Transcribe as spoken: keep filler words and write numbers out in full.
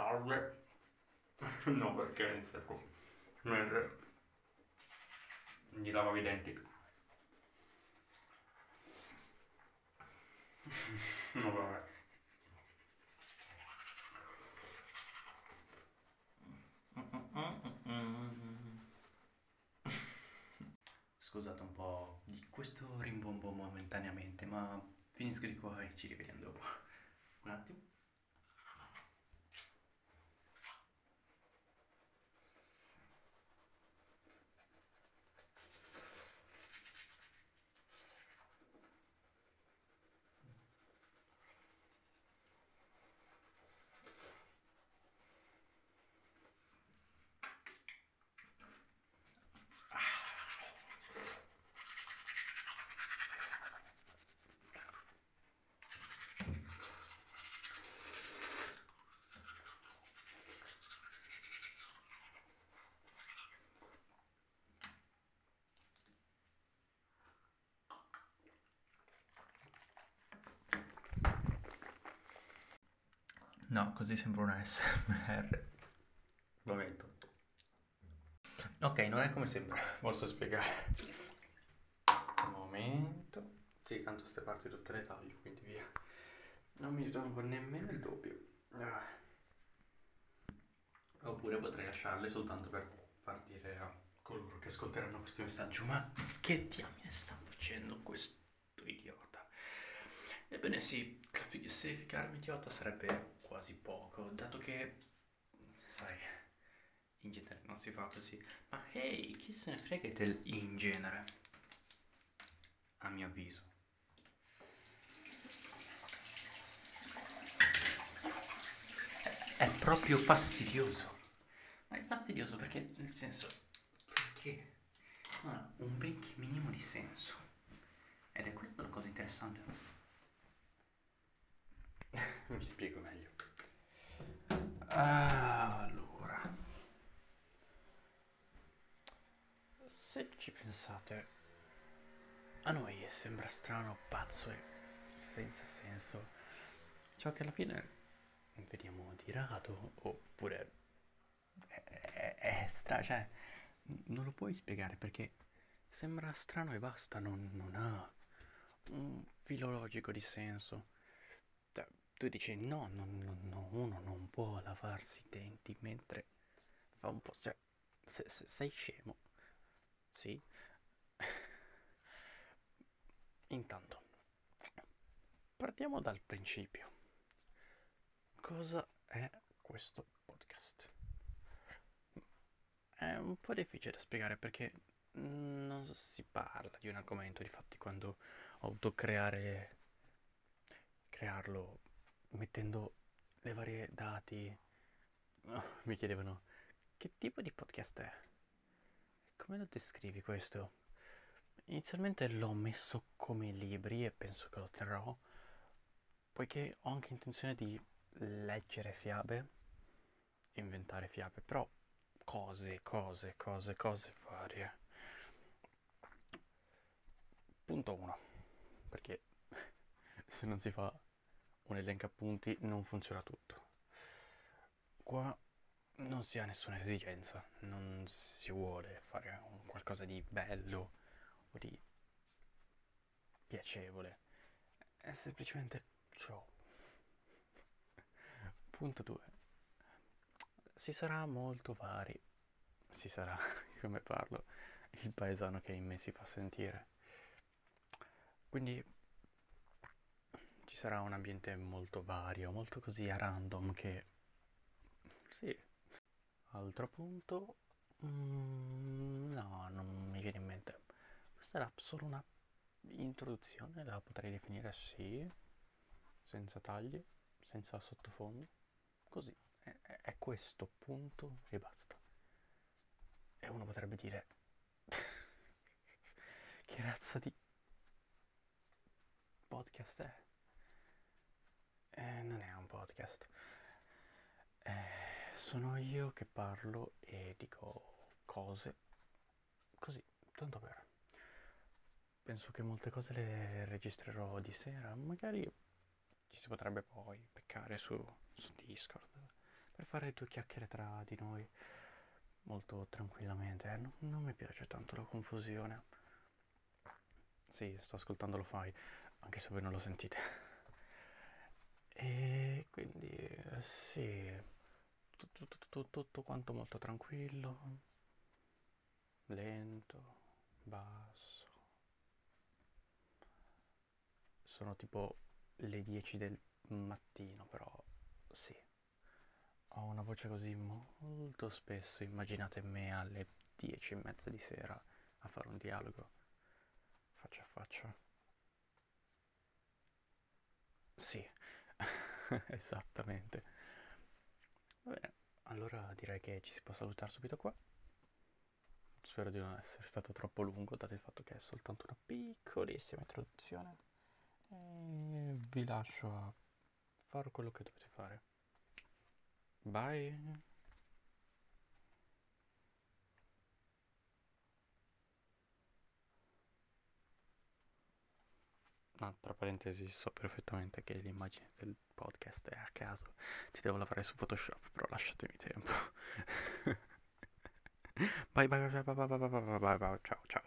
salve, no perché non servo, mentre gli lavavo i denti. No vabbè. Scusate un po' di questo rimbombo momentaneamente, ma finisco di qua e ci rivediamo dopo. Un attimo. No, così sembra un A S M R. Momento. Ok, non è come sembra, posso spiegare. Un momento. Sì, tanto queste parti tutte le taglio, quindi via. Non mi ritorno nemmeno il dubbio. Ah. Oppure potrei lasciarle soltanto per far dire a coloro che ascolteranno questo messaggio: ma che diamine sta facendo questo idiota? Ebbene sì, classificarmi idiota sarebbe quasi poco, dato che, sai, in genere non si fa così. Ma hey, chi se ne frega del in genere? A mio avviso. È, è proprio fastidioso. Ma è fastidioso perché, nel senso, perché non ha un benché minimo di senso. Ed è questa la cosa interessante. Mi spiego meglio. Allora, se ci pensate, a noi sembra strano, pazzo e senza senso ciò che alla fine vediamo di rado, oppure è, è, è strano, cioè non lo puoi spiegare perché sembra strano e basta, non, non ha un filologico di senso. Tu dici no, no, no, no, uno non può lavarsi i denti mentre fa un po'... Se, se, se, sei scemo, sì? Intanto, partiamo dal principio. Cosa è questo podcast? È un po' difficile da spiegare perché non si parla di un argomento, difatti quando ho dovuto creare... crearlo... mettendo le varie dati, oh, mi chiedevano che tipo di podcast è, come lo descrivi questo. Inizialmente l'ho messo come libri e penso che lo terrò, poiché ho anche intenzione di leggere fiabe, inventare fiabe, però cose, cose, cose, cose varie. Punto uno, perché se non si fa un elenco appunti non funziona tutto. Qua non si ha nessuna esigenza, non si vuole fare un qualcosa di bello o di piacevole, è semplicemente ciò. Punto due, si sarà molto vari, si sarà, come parlo, il paesano che in me si fa sentire, quindi ci sarà un ambiente molto vario, molto così a random che... Sì. Altro punto... Mm, no, non mi viene in mente. Questa era solo una introduzione, la potrei definire, sì. Senza tagli, senza sottofondo. Così. È, è questo punto e basta. E uno potrebbe dire... che razza di... podcast è? Eh, non è un podcast, eh, sono io che parlo e dico cose così, tanto per. Penso che molte cose le registrerò di sera, magari ci si potrebbe poi peccare su, su Discord per fare due chiacchiere tra di noi molto tranquillamente. eh? non, non mi piace tanto la confusione. Sì, sto ascoltando lo fai, anche se voi non lo sentite. E quindi sì, tutto, tutto, tutto quanto molto tranquillo, lento, basso. Sono tipo le dieci del mattino, però sì, ho una voce così molto spesso. Immaginate me alle dieci e mezza di sera a fare un dialogo faccia a faccia. Sì, esattamente. Va bene, allora direi che ci si può salutare subito qua. Spero di non essere stato troppo lungo, dato il fatto che è soltanto una piccolissima introduzione, e vi lascio a fare quello che dovete fare. Bye! No, tra parentesi, so perfettamente che l'immagine del podcast è a caso. Ci devo lavorare su Photoshop, però lasciatemi tempo. Bye bye bye bye bye bye bye bye bye bye. Ciao ciao.